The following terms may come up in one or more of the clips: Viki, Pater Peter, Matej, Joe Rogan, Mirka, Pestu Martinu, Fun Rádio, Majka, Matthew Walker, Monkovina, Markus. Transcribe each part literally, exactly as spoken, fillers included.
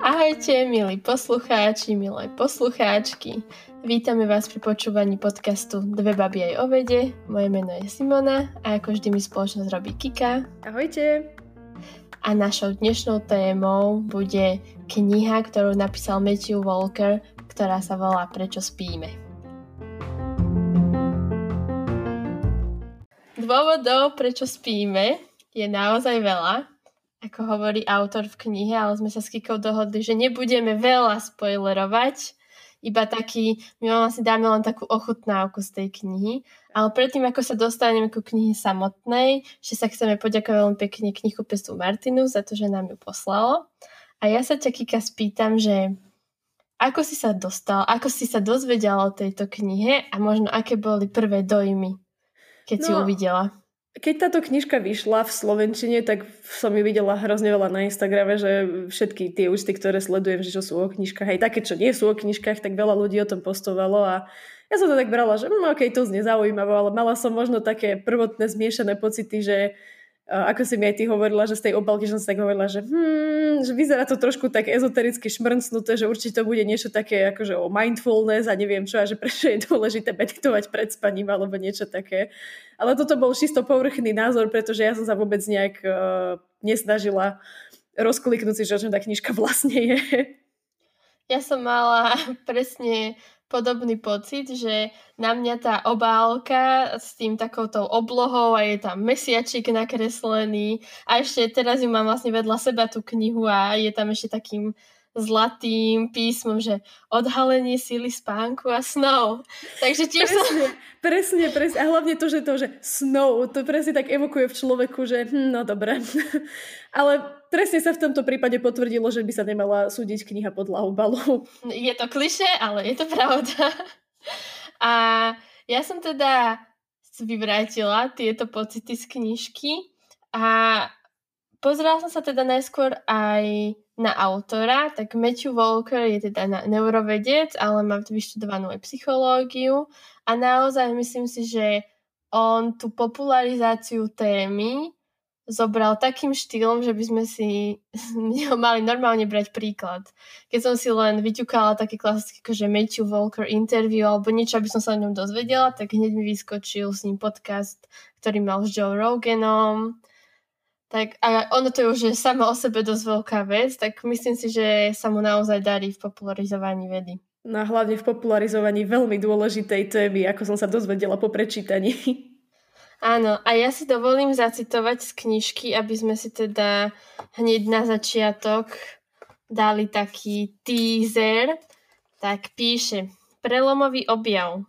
Ahojte, milí poslucháči, milé poslucháčky. Vítame vás pri počúvaní podcastu Dve baby aj o vede. Moje meno je Simona a ako vždy mi spoločnosť robí Kika. Ahojte. A našou dnešnou témou bude kniha, ktorú napísal Matthew Walker, ktorá sa volá Prečo spíme. Dôvodov, prečo spíme, je naozaj veľa, ako hovorí autor v knihe, ale sme sa s Kikou dohodli, že nebudeme veľa spoilerovať, iba taký, my vám asi dáme len takú ochutnávku z tej knihy, ale predtým, ako sa dostaneme ku knihe samotnej, že sa chceme poďakovať veľmi pekne knihu Pestu Martinu za to, že nám ju poslalo. A ja sa ťa, Kika, spýtam, že ako si sa dostal, ako si sa dozvedela o tejto knihe a možno aké boli prvé dojmy, keď no, si uvidela? Keď táto knižka vyšla v slovenčine, tak som ju videla hrozne veľa na Instagrame, že všetky tie účty, ktoré sledujem, že čo sú o knižkách, aj také, čo nie sú o knižkách, tak veľa ľudí o tom postovalo a ja som to tak brala, že mm, okej, okay, to znie zaujímavé, ale mala som možno také prvotné zmiešané pocity, že ako si mi aj ty hovorila, že z tej obálky som si tak hovorila, že, hmm, že vyzerá to trošku tak ezotericky šmrncnuté, že určite to bude niečo také akože o mindfulness a neviem čo a že prečo je dôležité meditovať pred spaním alebo niečo také. Ale toto bol čisto povrchný názor, pretože ja som sa vôbec nejak uh, nesnažila rozkliknúť si, že o čom tá knižka vlastne je. Ja som mala presne podobný pocit, že na mňa tá obálka s tým takouto oblohou a je tam mesiačik nakreslený a ešte teraz ju mám vlastne vedľa seba tú knihu a je tam ešte takým zlatým písmom, že odhalenie síly spánku a snov. Takže tiež presne, som... presne, presne. A hlavne to, že to, že snov, to presne tak evokuje v človeku, že hm, no dobre. Ale presne sa v tomto prípade potvrdilo, že by sa nemala súdiť kniha podľa obalu. Je to klišé, ale je to pravda. A ja som teda vyvrátila tieto pocity z knižky a pozerala som sa teda najskôr aj na autora, tak Matthew Walker je teda na neurovedec, ale má vyštudovanú aj psychológiu a naozaj myslím si, že on tú popularizáciu témy zobral takým štýlom, že by sme si mali normálne brať príklad. Keď som si len vyťukala také klasické, akože Matthew Walker interview alebo niečo, aby som sa o ňom dozvedela, tak hneď mi vyskočil s ním podcast, ktorý mal s Joe Roganom. Tak, a ono to je už sama o sebe dosť veľká vec, tak myslím si, že sa mu naozaj darí v popularizovaní vedy. No hlavne v popularizovaní veľmi dôležitej témy, ako som sa dozvedela po prečítaní. Áno, a ja si dovolím zacitovať z knižky, aby sme si teda hneď na začiatok dali taký teaser. Tak píše, prelomový objav.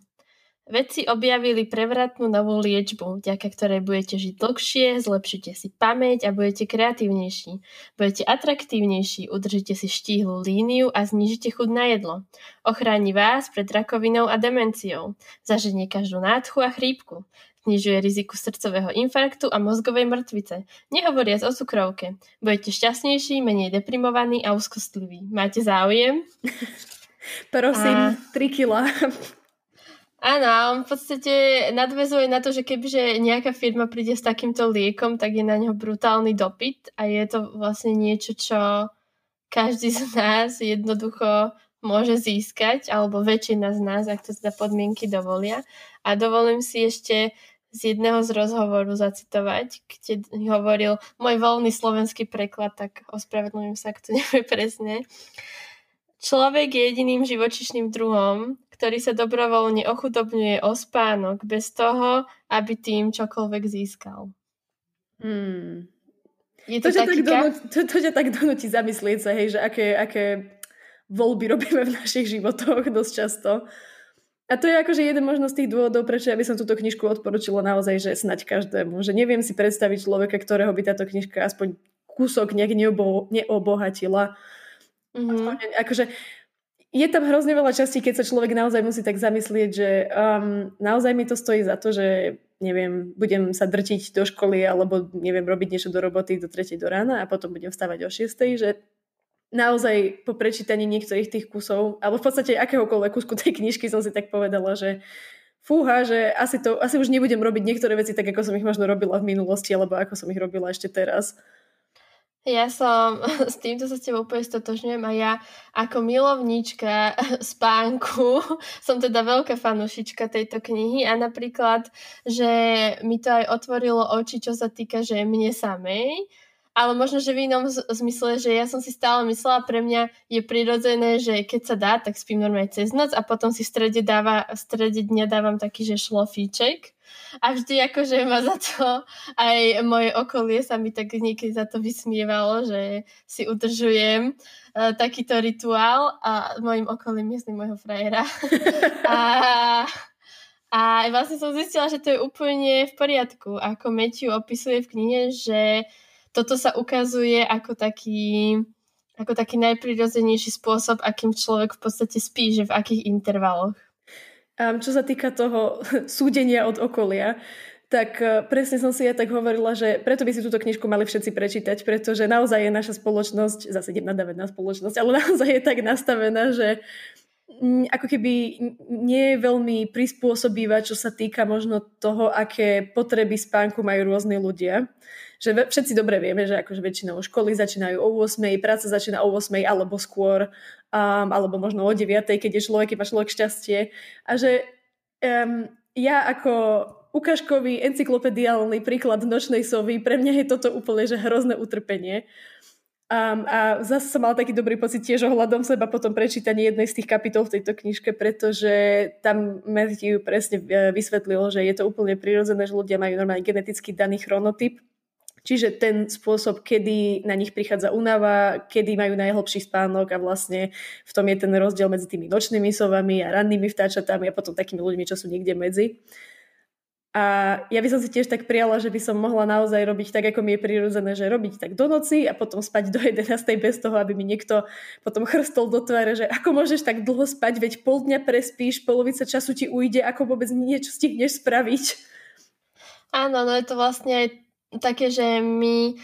Vedci objavili prevratnú novú liečbu, vďaka ktorej budete žiť dlhšie, zlepšite si pamäť a budete kreatívnejší. Budete atraktívnejší, udržíte si štíhlu líniu a znížite chud na jedlo. Ochráni vás pred rakovinou a demenciou. Zaženie každú nádchu a chrípku. Znižuje riziku srdcového infarktu a mozgovej mŕtvice. Nehovoriac o cukrovke. Budete šťastnejší, menej deprimovaní a úzkostliví. Máte záujem? Prosím, tri kilá. Áno, on v podstate nadväzuje na to, že kebyže nejaká firma príde s takýmto liekom, tak je na neho brutálny dopyt a je to vlastne niečo, čo každý z nás jednoducho môže získať, alebo väčšina z nás, ak to teda podmienky dovolia. A dovolím si ešte z jedného z rozhovoru zacitovať, kde hovoril môj voľný slovenský preklad, tak ospravedlňujem sa, ak to neviem presne. Človek je jediným živočišným druhom, ktorý sa dobrovoľne ochudobňuje o spánok bez toho, aby tým čokoľvek získal. Hmm. Je to, to, ťa tak donutí, to, to ťa tak donutí zamyslieť sa, hej, že aké, aké voľby robíme v našich životoch dosť často. A to je akože jeden možno z tých dôvodov, prečo ja by som túto knižku odporučila naozaj, že snaď každému. Že neviem si predstaviť človeka, ktorého by táto knižka aspoň kúsok nejak neobo- neobohatila. Mm-hmm. Akože je tam hrozne veľa častí, keď sa človek naozaj musí tak zamyslieť, že um, naozaj mi to stojí za to, že neviem, budem sa drtiť do školy alebo neviem, robiť niečo do roboty do tretej do rána a potom budem vstávať o šiestej, že naozaj po prečítaní niektorých tých kusov, alebo v podstate akéhokoľvek kusku tej knižky som si tak povedala, že fúha, že asi, to, asi už nebudem robiť niektoré veci tak, ako som ich možno robila v minulosti, alebo ako som ich robila ešte teraz. Ja som s týmto sa s tebou úplne stotožňujem a ja ako milovníčka spánku som teda veľká fanúšička tejto knihy a napríklad, že mi to aj otvorilo oči, čo sa týka, že mne samej, ale možno, že v inom zmysle, že ja som si stále myslela, pre mňa je prirodzené, že keď sa dá, tak spím normálne cez noc a potom si v strede, dáva, v strede dňa dávam taký, že šlofíček. A vždy akože ma za to aj moje okolie sa mi tak niekedy za to vysmievalo, že si udržujem uh, takýto rituál a mojim okolím myslím mojho frajera. a... a vlastne som zistila, že to je úplne v poriadku. Ako Matthew opisuje v knihe, že toto sa ukazuje ako taký, ako taký najprirodzenejší spôsob, akým človek v podstate spí, že v akých intervaloch. Um, čo sa týka toho súdenia od okolia, tak uh, presne som si ja tak hovorila, že preto by si túto knižku mali všetci prečítať, pretože naozaj je naša spoločnosť, zase idem nadávať na spoločnosť, ale naozaj je tak nastavená, že ako keby nie je veľmi prispôsobivá, čo sa týka možno toho, aké potreby spánku majú rôzni ľudia. Že všetci dobre vieme, že akože väčšinou školy začínajú o ôsmej, práca začína o ôsmej alebo skôr, um, alebo možno o deviatej, keď je človek, keď má človek šťastie. A že um, ja ako ukážkový encyklopediálny príklad nočnej sovy, pre mňa je toto úplne že hrozné utrpenie. Um, a zase som mala taký dobrý pocit tiež ohľadom seba potom prečítanie jednej z tých kapitol v tejto knižke, pretože tam Matthew presne vysvetlil, že je to úplne prirodzené, že ľudia majú normálne geneticky daný chronotyp, čiže ten spôsob, kedy na nich prichádza únava, kedy majú najhlbší spánok a vlastne v tom je ten rozdiel medzi tými nočnými sovami a rannými vtáčatami a potom takými ľuďmi, čo sú niekde medzi. A ja by som si tiež tak prijala, že by som mohla naozaj robiť tak, ako mi je prirodzené, že robiť tak do noci a potom spať do jedenástej bez toho, aby mi niekto potom chrstol do tváre, že ako môžeš tak dlho spať, veď pol dňa prespíš, polovica času ti ujde, ako vôbec niečo stihneš spraviť. Áno, no je to vlastne také, že my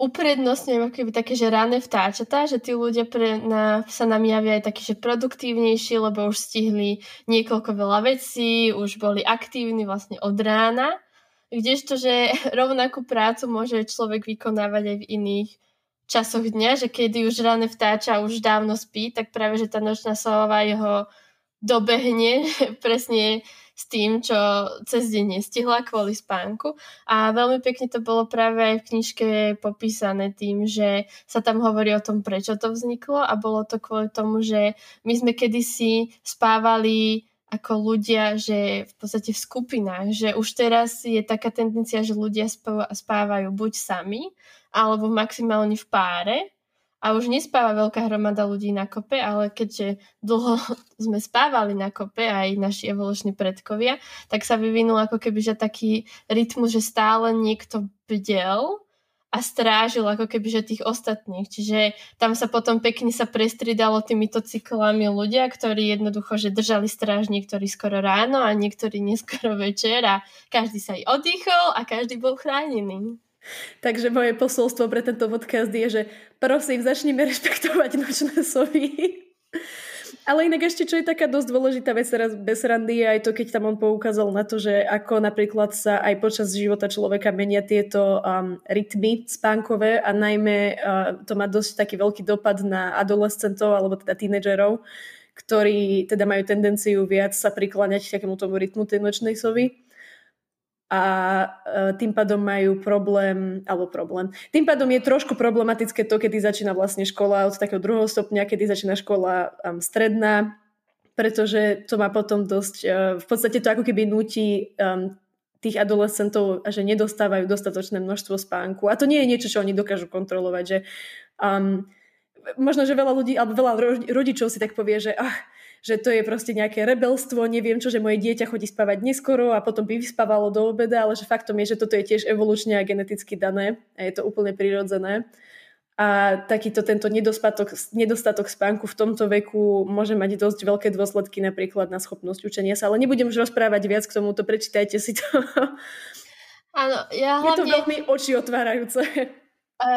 uprednostňujem ako keby také, že rané vtáčatá, že tí ľudia pre, na, sa nám javia aj takí, že produktívnejší, lebo už stihli niekoľko veľa vecí, už boli aktívni vlastne od rána, kdežto, že rovnakú prácu môže človek vykonávať aj v iných časoch dňa, že kedy už rané vtáča už dávno spí, tak práve, že tá nočná sova jeho dobehne presne s tým, čo cez deň nestihla kvôli spánku. A veľmi pekne to bolo práve aj v knižke popísané tým, že sa tam hovorí o tom, prečo to vzniklo a bolo to kvôli tomu, že my sme kedysi spávali ako ľudia, že v podstate v skupinách, že už teraz je taká tendencia, že ľudia spávajú buď sami, alebo maximálne v páre. A už nespáva veľká hromada ľudí na kope, ale keďže dlho sme spávali na kope, aj naši evoluční predkovia, tak sa vyvinul ako keby že taký rytmus, že stále niekto bdel a strážil ako keby že tých ostatných. Čiže tam sa potom pekne sa prestriedalo týmito cyklami ľudia, ktorí jednoducho že držali stráž, niektorí skoro ráno a niektorí neskoro večer a každý sa aj oddychol a každý bol chránený. Takže moje posolstvo pre tento podcast je, že prosím, začneme rešpektovať nočné sovy. Ale inak ešte, čo je taká dosť dôležitá vec bez randy, je aj to, keď tam on poukázal na to, že ako napríklad sa aj počas života človeka menia tieto um, rytmy spánkové a najmä uh, to má dosť taký veľký dopad na adolescentov alebo teda tínedžerov, ktorí teda majú tendenciu viac sa prikláňať k takému tomu rytmu tej nočnej sovy. A tým pádom majú problém, alebo problém. Tým pádom je trošku problematické to, kedy začína vlastne škola od takého druhého stupňa, kedy začína škola um, stredná, pretože to má potom dosť, uh, v podstate to ako keby núti um, tých adolescentov, že nedostávajú dostatočné množstvo spánku. A to nie je niečo, čo oni dokážu kontrolovať, že um, možno, že veľa ľudí, alebo veľa rodičov si tak povie, že ach, že to je proste nejaké rebelstvo, neviem čo, že moje dieťa chodí spávať neskoro a potom by vyspávalo do obeda, ale že faktom je, že toto je tiež evolučne a geneticky dané a je to úplne prirodzené. A takýto tento nedostatok, nedostatok spánku v tomto veku môže mať dosť veľké dôsledky napríklad na schopnosť učenia sa, ale nebudem už rozprávať viac k tomuto, prečítajte si to. Áno, ja hlavne... Je to veľmi oči otvárajúce.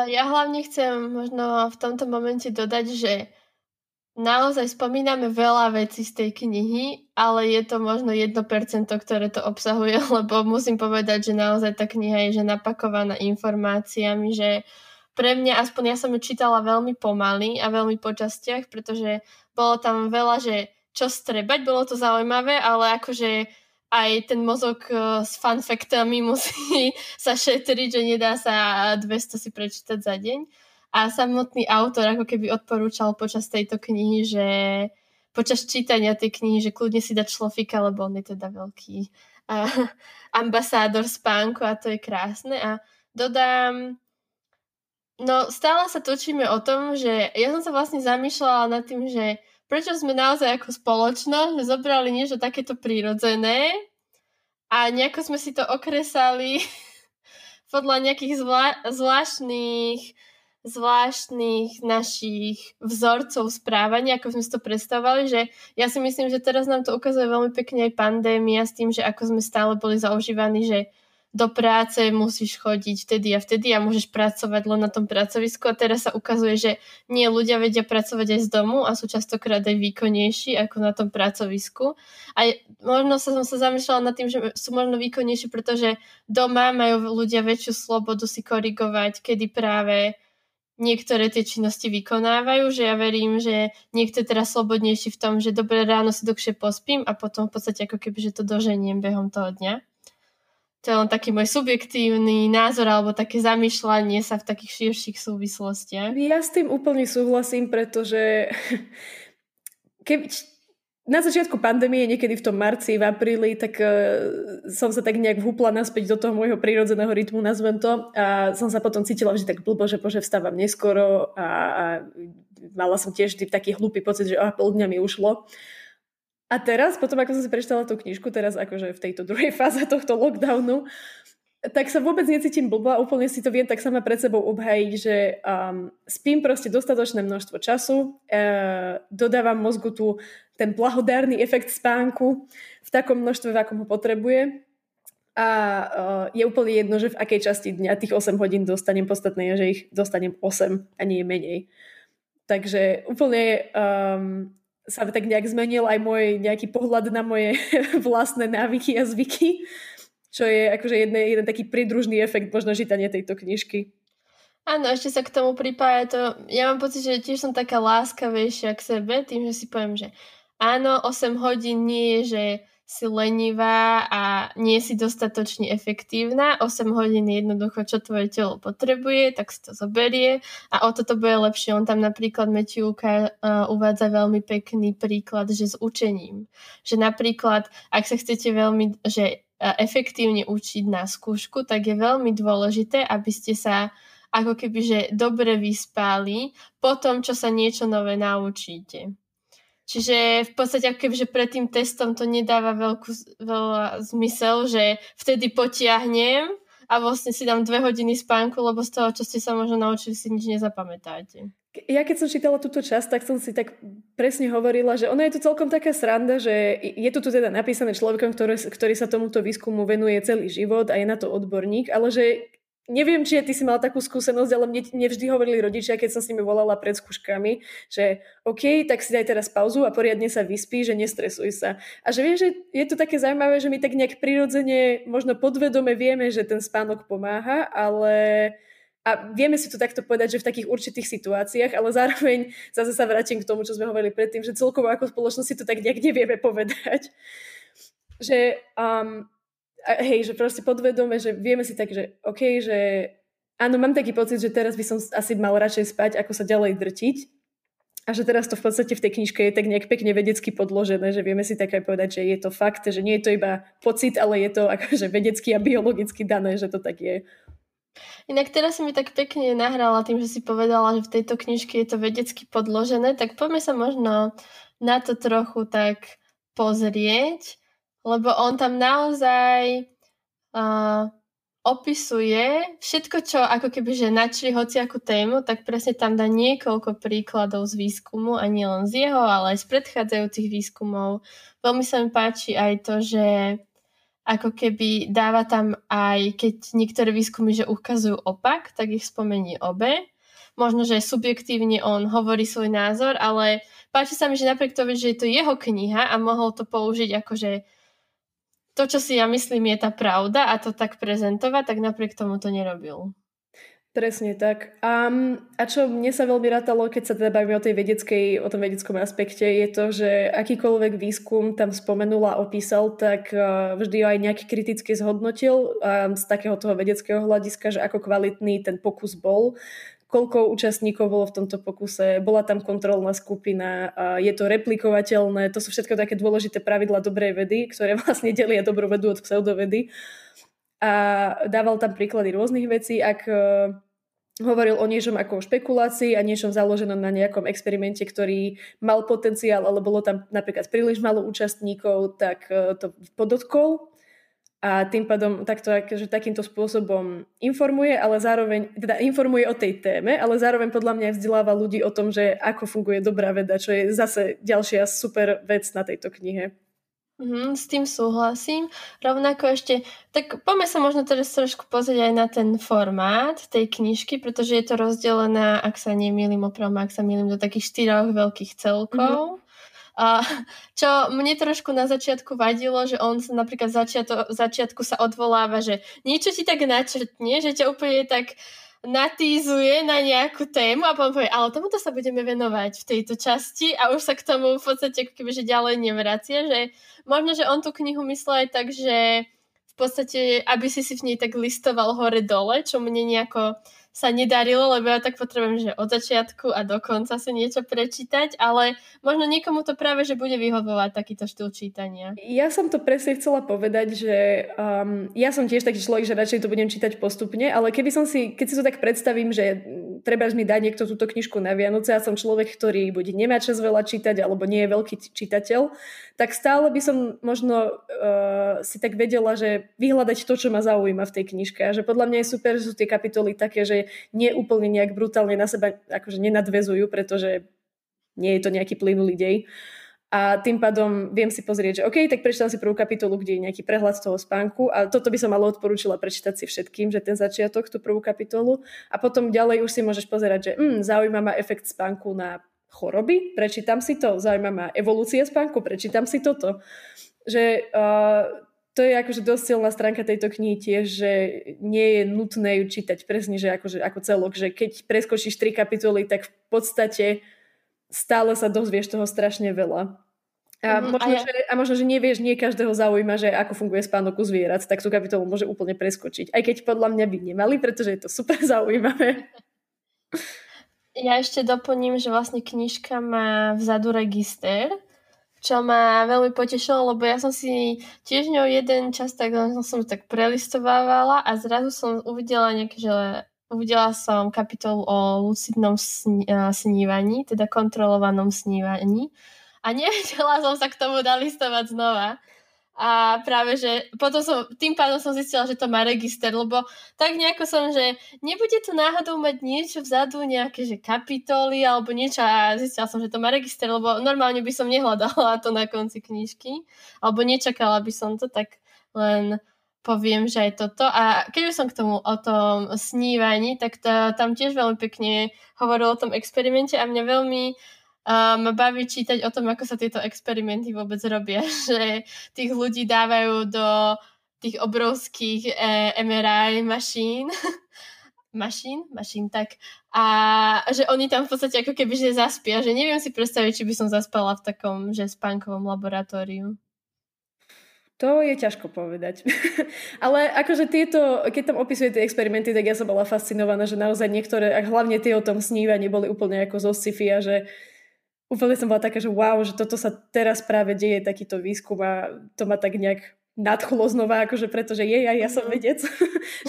Ja hlavne chcem možno v tomto momente dodať, že naozaj spomíname veľa vecí z tej knihy, ale je to možno jedno percento, ktoré to obsahuje, lebo musím povedať, že naozaj tá kniha je že napakovaná informáciami, že pre mňa, aspoň ja som ju čítala veľmi pomaly a veľmi po častiach, pretože bolo tam veľa, že čo strebať, bolo to zaujímavé, ale akože aj ten mozog s fanfaktami musí sa šetriť, že nedá sa dvesto si prečítať za deň. A samotný autor ako keby odporúčal počas tejto knihy, že počas čítania tej knihy, že kľudne si dá človeka, lebo on je teda veľký a, ambasádor spánku a to je krásne. A dodám... No, stále sa točíme o tom, že ja som sa vlastne zamýšľala nad tým, že prečo sme naozaj ako spoločnosť zobrali niečo takéto prírodzené a nejako sme si to okresali podľa nejakých zvla- zvláštnych, zvláštnych našich vzorcov správania, ako sme si to predstavovali, že ja si myslím, že teraz nám to ukazuje veľmi pekne aj pandémia s tým, že ako sme stále boli zaužívaní, že do práce musíš chodiť vtedy a vtedy a môžeš pracovať len na tom pracovisku a teraz sa ukazuje, že nie, ľudia vedia pracovať aj z domu a sú častokrát aj výkonnejší ako na tom pracovisku. A možno sa som sa zamýšľala nad tým, že sú možno výkonnejší, pretože doma majú ľudia väčšiu slobodu si korigovať, kedy práve niektoré tie činnosti vykonávajú, že ja verím, že niekto je teraz slobodnejší v tom, že dobre ráno si dlhšie pospím a potom v podstate ako keby, že to doženiem behom toho dňa. To je len taký môj subjektívny názor alebo také zamýšľanie sa v takých širších súvislostiach. Ja s tým úplne súhlasím, pretože keby na začiatku pandémie, niekedy v tom marci, v apríli, tak som sa tak nejak vhúpla naspäť do toho môjho prírodzeného rytmu, nazvem to, a som sa potom cítila vždy tak blbo, že bože, vstávam neskoro a, a mala som tiež vždy taký hlúpy pocit, že oh, pol dňa mi ušlo. A teraz, potom ako som si prečítala tú knižku, teraz akože v tejto druhej fáze tohto lockdownu, tak sa vôbec necítim blbo a úplne si to viem tak sama pred sebou obhájiť, že um, spím proste dostatočné množstvo času, uh, dodávam mozgu tu ten blahodárny efekt spánku v takom množstve, v akom ho potrebuje a uh, je úplne jedno, že v akej časti dňa tých osem hodín dostanem, podstatné je, že ich dostanem osem a nie menej. Takže úplne... Um, sa tak nejak zmenil aj môj nejaký pohľad na moje vlastné návyky a zvyky, čo je akože jedne, jeden taký pridružný efekt možno čítania tejto knižky. Áno, ešte sa k tomu pripája to, ja mám pocit, že tiež som taká láskavejšia k sebe, tým, že si poviem, že áno, osem hodín nie je, že si lenivá a nie si dostatočne efektívna, osem hodín je jednoducho, čo tvoje telo potrebuje, tak si to zoberie a o toto bude lepšie. On tam napríklad Matthew Walker uh, uvádza veľmi pekný príklad, že s učením, že napríklad ak sa chcete veľmi že, uh, efektívne učiť na skúšku, tak je veľmi dôležité, aby ste sa ako keby že dobre vyspali po tom, čo sa niečo nové naučíte. Čiže v podstate, ako keby, že pred tým testom to nedáva veľkú, veľa zmysel, že vtedy potiahnem a vlastne si dám dve hodiny spánku, lebo z toho, čo ste sa možno naučili, si nič nezapamätáte. Ja keď som čítala túto časť, tak som si tak presne hovorila, že ona je tu celkom taká sranda, že je tu teda napísané človekom, ktorý, ktorý sa tomuto výskumu venuje celý život a je na to odborník, ale že neviem, či ty si mala takú skúsenosť, ale mne nevždy hovorili rodičia, keď som s nimi volala pred skúškami, že OK, tak si daj teraz pauzu a poriadne sa vyspí, že nestresuj sa. A že vieš, že je to také zaujímavé, že my tak nejak prirodzene, možno podvedome vieme, že ten spánok pomáha, ale a vieme si to takto povedať, že v takých určitých situáciách, ale zároveň zase sa vrátim k tomu, čo sme hovorili predtým, že celkovo ako spoločnosť si to tak nejak nevieme povedať. Že... Um, A hej, že proste podvedome, že vieme si tak, že okej, okay, že áno, mám taký pocit, že teraz by som asi mal radšej spať, ako sa ďalej drtiť. A že teraz to v podstate v tej knižke je tak nejak pekne vedecky podložené, že vieme si tak aj povedať, že je to fakt, že nie je to iba pocit, ale je to akože vedecky a biologicky dané, že to tak je. Inak teraz si mi tak pekne nahrala tým, že si povedala, že v tejto knižke je to vedecky podložené, tak poďme sa možno na to trochu tak pozrieť. Lebo on tam naozaj uh, opisuje všetko, čo ako keby, že načli hociakú tému, tak presne tam dá niekoľko príkladov z výskumu a nie len z jeho, ale aj z predchádzajúcich výskumov. Veľmi sa mi páči aj to, že ako keby dáva tam aj, keď niektoré výskumy že ukazujú opak, tak ich spomení obe. možno, že subjektívne on hovorí svoj názor, ale páči sa mi, že napriek tomu, že je to jeho kniha a mohol to použiť akože to, čo si ja myslím, je tá pravda a to tak prezentovať, tak napriek tomu to nerobil. Presne tak. A, a čo mne sa veľmi rátalo, keď sa teda bavíme o tej vedeckej, o tom vedeckom aspekte, je to, že akýkoľvek výskum tam spomenul a opísal, tak vždy ho aj nejak kriticky zhodnotil z takého toho vedeckého hľadiska, že ako kvalitný ten pokus bol, koľko účastníkov bolo v tomto pokuse, bola tam kontrolná skupina, je to replikovateľné, to sú všetko také dôležité pravidlá dobrej vedy, ktoré vlastne delia dobrú vedu od pseudovedy. A dával tam príklady rôznych vecí, ak hovoril o niečom ako o špekulácii a niečom založenom na nejakom experimente, ktorý mal potenciál, ale bolo tam napríklad príliš málo účastníkov, tak to podotkol a tým pádom takto, že takýmto spôsobom informuje, ale zároveň teda informuje o tej téme, ale zároveň podľa mňa vzdeláva ľudí o tom, že ako funguje dobrá veda, čo je zase ďalšia super vec na tejto knihe. Mm, s tým súhlasím. Rovnako ešte, tak poďme sa možno teraz trošku pozrieť aj na ten formát tej knižky, pretože je to rozdelená, ak sa nemýlim, opravom, ak sa mýlim, do takých štyroch veľkých celkov. Mm-hmm. A čo mne trošku na začiatku vadilo, že on sa napríklad v začiatku, začiatku sa odvoláva, že niečo ti tak načrtne, že ťa úplne tak natýzuje na nejakú tému a potom povie, ale tomuto sa budeme venovať v tejto časti a už sa k tomu v podstate kebyže ďalej nevracia, že možno, že on tú knihu myslel aj tak, že v podstate, aby si si v nej tak listoval hore-dole, čo mne nejako sa nedarilo, lebo ja tak potrebujem, že od začiatku a do konca si niečo prečítať, ale možno niekomu to práve, že bude vyhovovať takýto štýl čítania. Ja som to presne chcela povedať, že um, ja som tiež taký človek, že radšej to budem čítať postupne, ale keby som si, keď si to tak predstavím, že treba mi dať niekto túto knižku na Vianoce a som človek, ktorý buď nemá čas veľa čítať, alebo nie je veľký čítateľ, tak stále by som možno uh, si tak vedela, že vyhľadať to, čo ma zaujíma v tej knižke. A že podľa mňa je super, že sú tie kapitoly také, že nie úplne nejak brutálne na seba akože nenadvezujú, pretože nie je to nejaký plynulý dej. A tým pádom viem si pozrieť, že OK, tak prečítam si prvú kapitolu, kde je nejaký prehľad z toho spánku a toto by som ale odporúčila prečítať si všetkým, že ten začiatok, tú prvú kapitolu a potom ďalej už si môžeš pozerať, že mm, zaujíma ma efekt spánku na choroby, prečítam si to, zaujíma ma evolúcia spánku, prečítam si toto. Že uh, to je akože dosť silná stránka tejto knihy tiež, že nie je nutné ju čítať presne, že akože, ako celok, že keď preskočíš tri kapitoly, tak v podstate stále sa dozvieš toho strašne veľa. A možno, a ja... že, a možno že nevieš, nie každého zaujíma, že ako funguje spánok u zvierat, tak tú kapitolu môže úplne preskočiť. Aj keď podľa mňa by nemali, pretože je to super zaujímavé. Ja ešte doplním, že vlastne knižka má vzadu register, čo ma veľmi potešilo, lebo ja som si tiež ňou jeden čas tak som tak prelistovávala a zrazu som uvidela nejaké, že uvidela som kapitolu o lucidnom snívaní, teda kontrolovanom snívaní a nevedela som sa k tomu nalistovať znova. A práve, že potom som, tým pádom som zistila, že to má register, lebo tak nejako som, že nebude to náhodou mať niečo vzadu, nejaké že kapitoly alebo niečo a zistila som, že to má register, lebo normálne by som nehľadala to na konci knižky alebo nečakala by som to, tak len poviem, že aj toto. A keď už som k tomu o tom snívaní, tak to, tam tiež veľmi pekne hovorilo o tom experimente a mňa veľmi ma um, baví čítať o tom, ako sa tieto experimenty vôbec robia, že tých ľudí dávajú do tých obrovských eh, em er í mašín, mašín, mašín, tak, a že oni tam v podstate ako keby že zaspia, že neviem si predstaviť, či by som zaspala v takom, že spánkovom laboratóriu. To je ťažko povedať. Ale akože tieto, keď tam opisuje tie experimenty, tak ja som bola fascinovaná, že naozaj niektoré, a hlavne tie o tom snívaní boli úplne ako zo sci-fi a že úplne som bola taká, že wow, že toto sa teraz práve deje, takýto výskum a to ma tak nejak nadchlo znova, akože pretože je, ja, ja som vedec.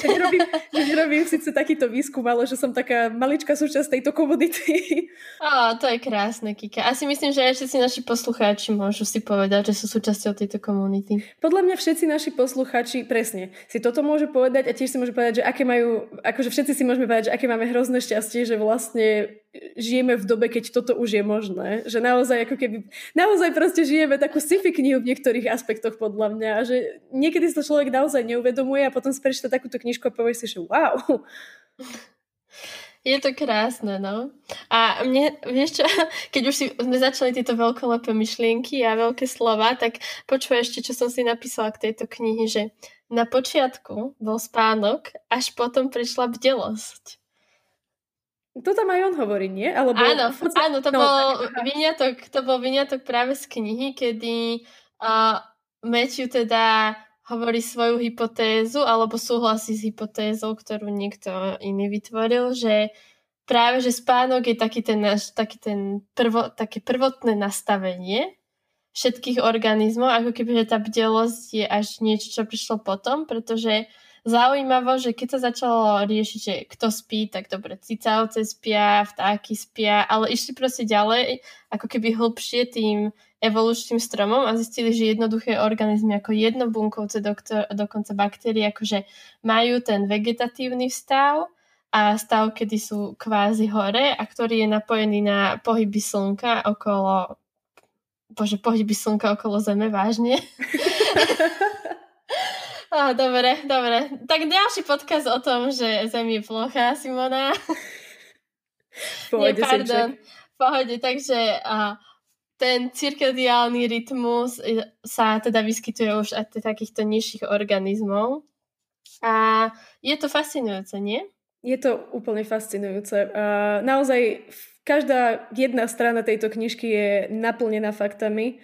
Že nerobím, nerobím síce takýto výskum, ale že som taká maličká súčasť tejto komunity. Á, to je krásne, Kika. Asi myslím, že aj všetci naši poslucháči môžu si povedať, že sú súčasťou tejto komunity. Podľa mňa všetci naši poslucháči, presne, si toto môžu povedať a tiež si môžu povedať, že aké majú, akože všetci si môžeme povedať, že aké máme hrozné šťastie, že vlastne žijeme v dobe, keď toto už je možné. Že naozaj ako keby, naozaj proste žijeme takú sci-fi knihu v niektorých aspektoch podľa mňa a že niekedy si to človek naozaj neuvedomuje a potom si prečíta takúto knižku a povieš si, že wow. Je to krásne, no. A mne, vieš čo, keď už si, sme začali tieto veľkolepé myšlienky a veľké slova, tak počuj ešte, čo som si napísala k tejto knihy, že na počiatku bol spánok, až potom prišla bdelosť. To tam aj on hovorí, nie? Alebo... Áno, áno, to bol vyňatok, to bol vyňatok práve z knihy, kedy uh, Matthew teda hovorí svoju hypotézu alebo súhlasí s hypotézou, ktorú niekto iný vytvoril, že práve že spánok je taký ten, taký ten prvo, také prvotné nastavenie všetkých organizmov, ako keby že tá bdelosť je až niečo, čo prišlo potom, pretože zaujímavo, že keď sa začalo riešiť, že kto spí, tak dobre, cicavce spia, vtáky spia, ale išli proste ďalej, ako keby hlbšie tým evolučným stromom a zistili, že jednoduché organizmy ako jednobunkovce, doktor, dokonca baktérie, akože majú ten vegetatívny stav a stav, kedy sú kvázi hore a ktorý je napojený na pohyby slnka okolo... Bože, pohyby slnka okolo Zeme, vážne. Oh, dobre, dobre. Tak ďalší podcast o tom, že Zem je plochá, Simona. Pohode, Nie, pardon. Pohode, takže uh, ten cirkadiálny rytmus sa teda vyskytuje už aj takýchto nižších organizmov. A je to fascinujúce, nie? Je to úplne fascinujúce. Uh, naozaj každá jedna strana tejto knižky je naplnená faktami.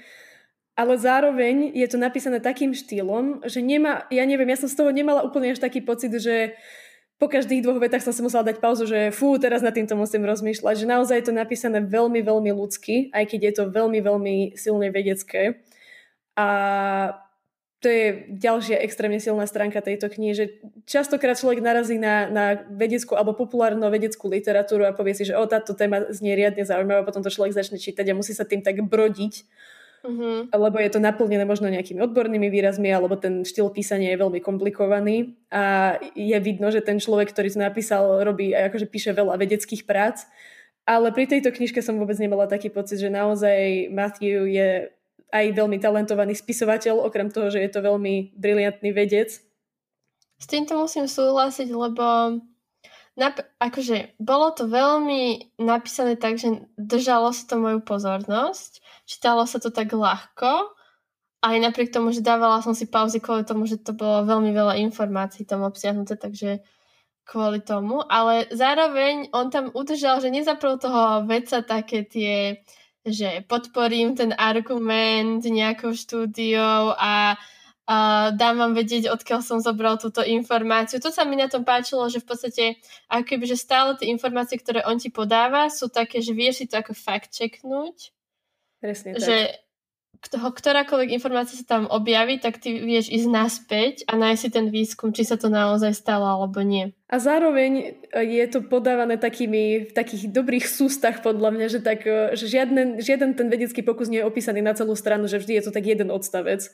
Ale zároveň je to napísané takým štýlom, že nemá, ja neviem, ja som z toho nemala úplne až taký pocit, že po každých dvoch vetách som si musela dať pauzu, že fú, teraz nad týmto musím rozmýšľať, že naozaj je to napísané veľmi, veľmi ľudsky, aj keď je to veľmi, veľmi silne vedecké. A to je ďalšia extrémne silná stránka tejto knihy, že častokrát človek narazí na, na vedeckú alebo populárnu vedeckú literatúru a povie si, že o, táto téma znie riadne zaujímavá, potom to človek začne čítať a musí sa tým tak brodiť. Uh-huh. Lebo je to naplnené možno nejakými odbornými výrazmi alebo ten štýl písania je veľmi komplikovaný a je vidno, že ten človek, ktorý to napísal, robí aj akože píše veľa vedeckých prác, ale pri tejto knižke som vôbec nemala taký pocit, že naozaj Matthew je aj veľmi talentovaný spisovateľ, okrem toho, že je to veľmi briliantný vedec. S týmto musím súhlasiť, lebo nap- akože bolo to veľmi napísané tak, že držalo si to moju pozornosť. Čítalo sa to tak ľahko, aj napriek tomu, že dávala som si pauzy kvôli tomu, že to bolo veľmi veľa informácií tam obsiahnuté, takže kvôli tomu. Ale zároveň on tam udržal, že nezaprel toho vedca také tie, že podporím ten argument nejakou štúdiou a, a dám vám vedieť, odkiaľ som zobral túto informáciu. To sa mi na tom páčilo, že v podstate ako keby, že stále tie informácie, ktoré on ti podáva, sú také, že vieš si to ako fakt checknúť. Presne tak. Že ktorákoľvek informácia sa tam objaví, tak ty vieš ísť naspäť a nájsť si ten výskum, či sa to naozaj stalo alebo nie. A zároveň je to podávané takými, v takých dobrých sústach podľa mňa, že, tak, že žiadne, žiaden ten vedecký pokus nie je opísaný na celú stranu, že vždy je to tak jeden odstavec.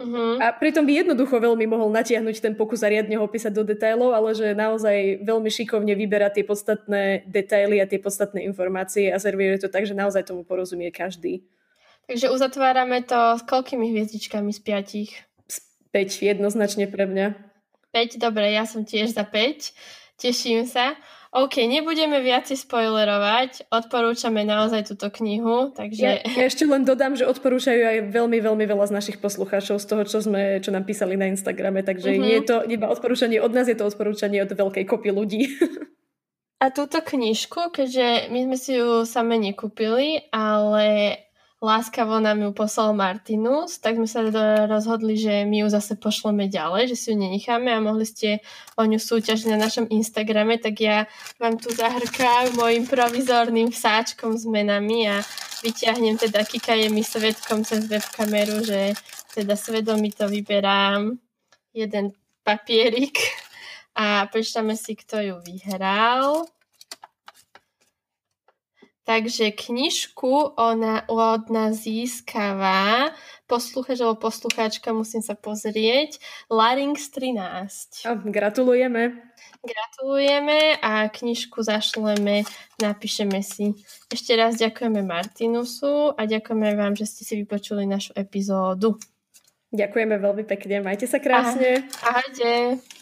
Uh-huh. A pritom by jednoducho veľmi mohol natiahnuť ten pokus a riadne ho opísať do detailov, ale že naozaj veľmi šikovne vyberá tie podstatné detaily a tie podstatné informácie a servíruje to tak, že naozaj tomu porozumie každý. Takže uzatvárame to s koľkými hviezdičkami z piatich? päť jednoznačne pre mňa. päť, dobre, ja som tiež za päť. Teším sa. OK, nebudeme viac spoilerovať, odporúčame naozaj túto knihu, takže... Ja, ja ešte len dodám, že odporúčajú aj veľmi, veľmi veľa z našich poslucháčov z toho, čo sme, čo nám písali na Instagrame, takže mm-hmm. nie je to iba odporúčanie od nás, je to odporúčanie od veľkej kopy ľudí. A túto knižku, keďže my sme si ju same nekúpili, ale láskavo nám ju poslal Martinus, tak sme sa rozhodli, že my ju zase pošleme ďalej, že si ju nenecháme a mohli ste o ňu súťažiť na našom Instagrame, tak ja vám tu zahrkám mojim provizorným vsáčkom s menami a vyťahnem teda Kika je mi svedkom cez webkameru, že teda svedomito vyberám jeden papierik a prečtame si, kto ju vyhral. Takže knižku ona od nás získava posluchač alebo poslucháčka, musím sa pozrieť, Larynx trinásť. Oh, gratulujeme. Gratulujeme a knižku zašleme, napíšeme si. Ešte raz ďakujeme Martinusu a ďakujeme vám, že ste si vypočuli našu epizódu. Ďakujeme veľmi pekne, majte sa krásne. Ahojte.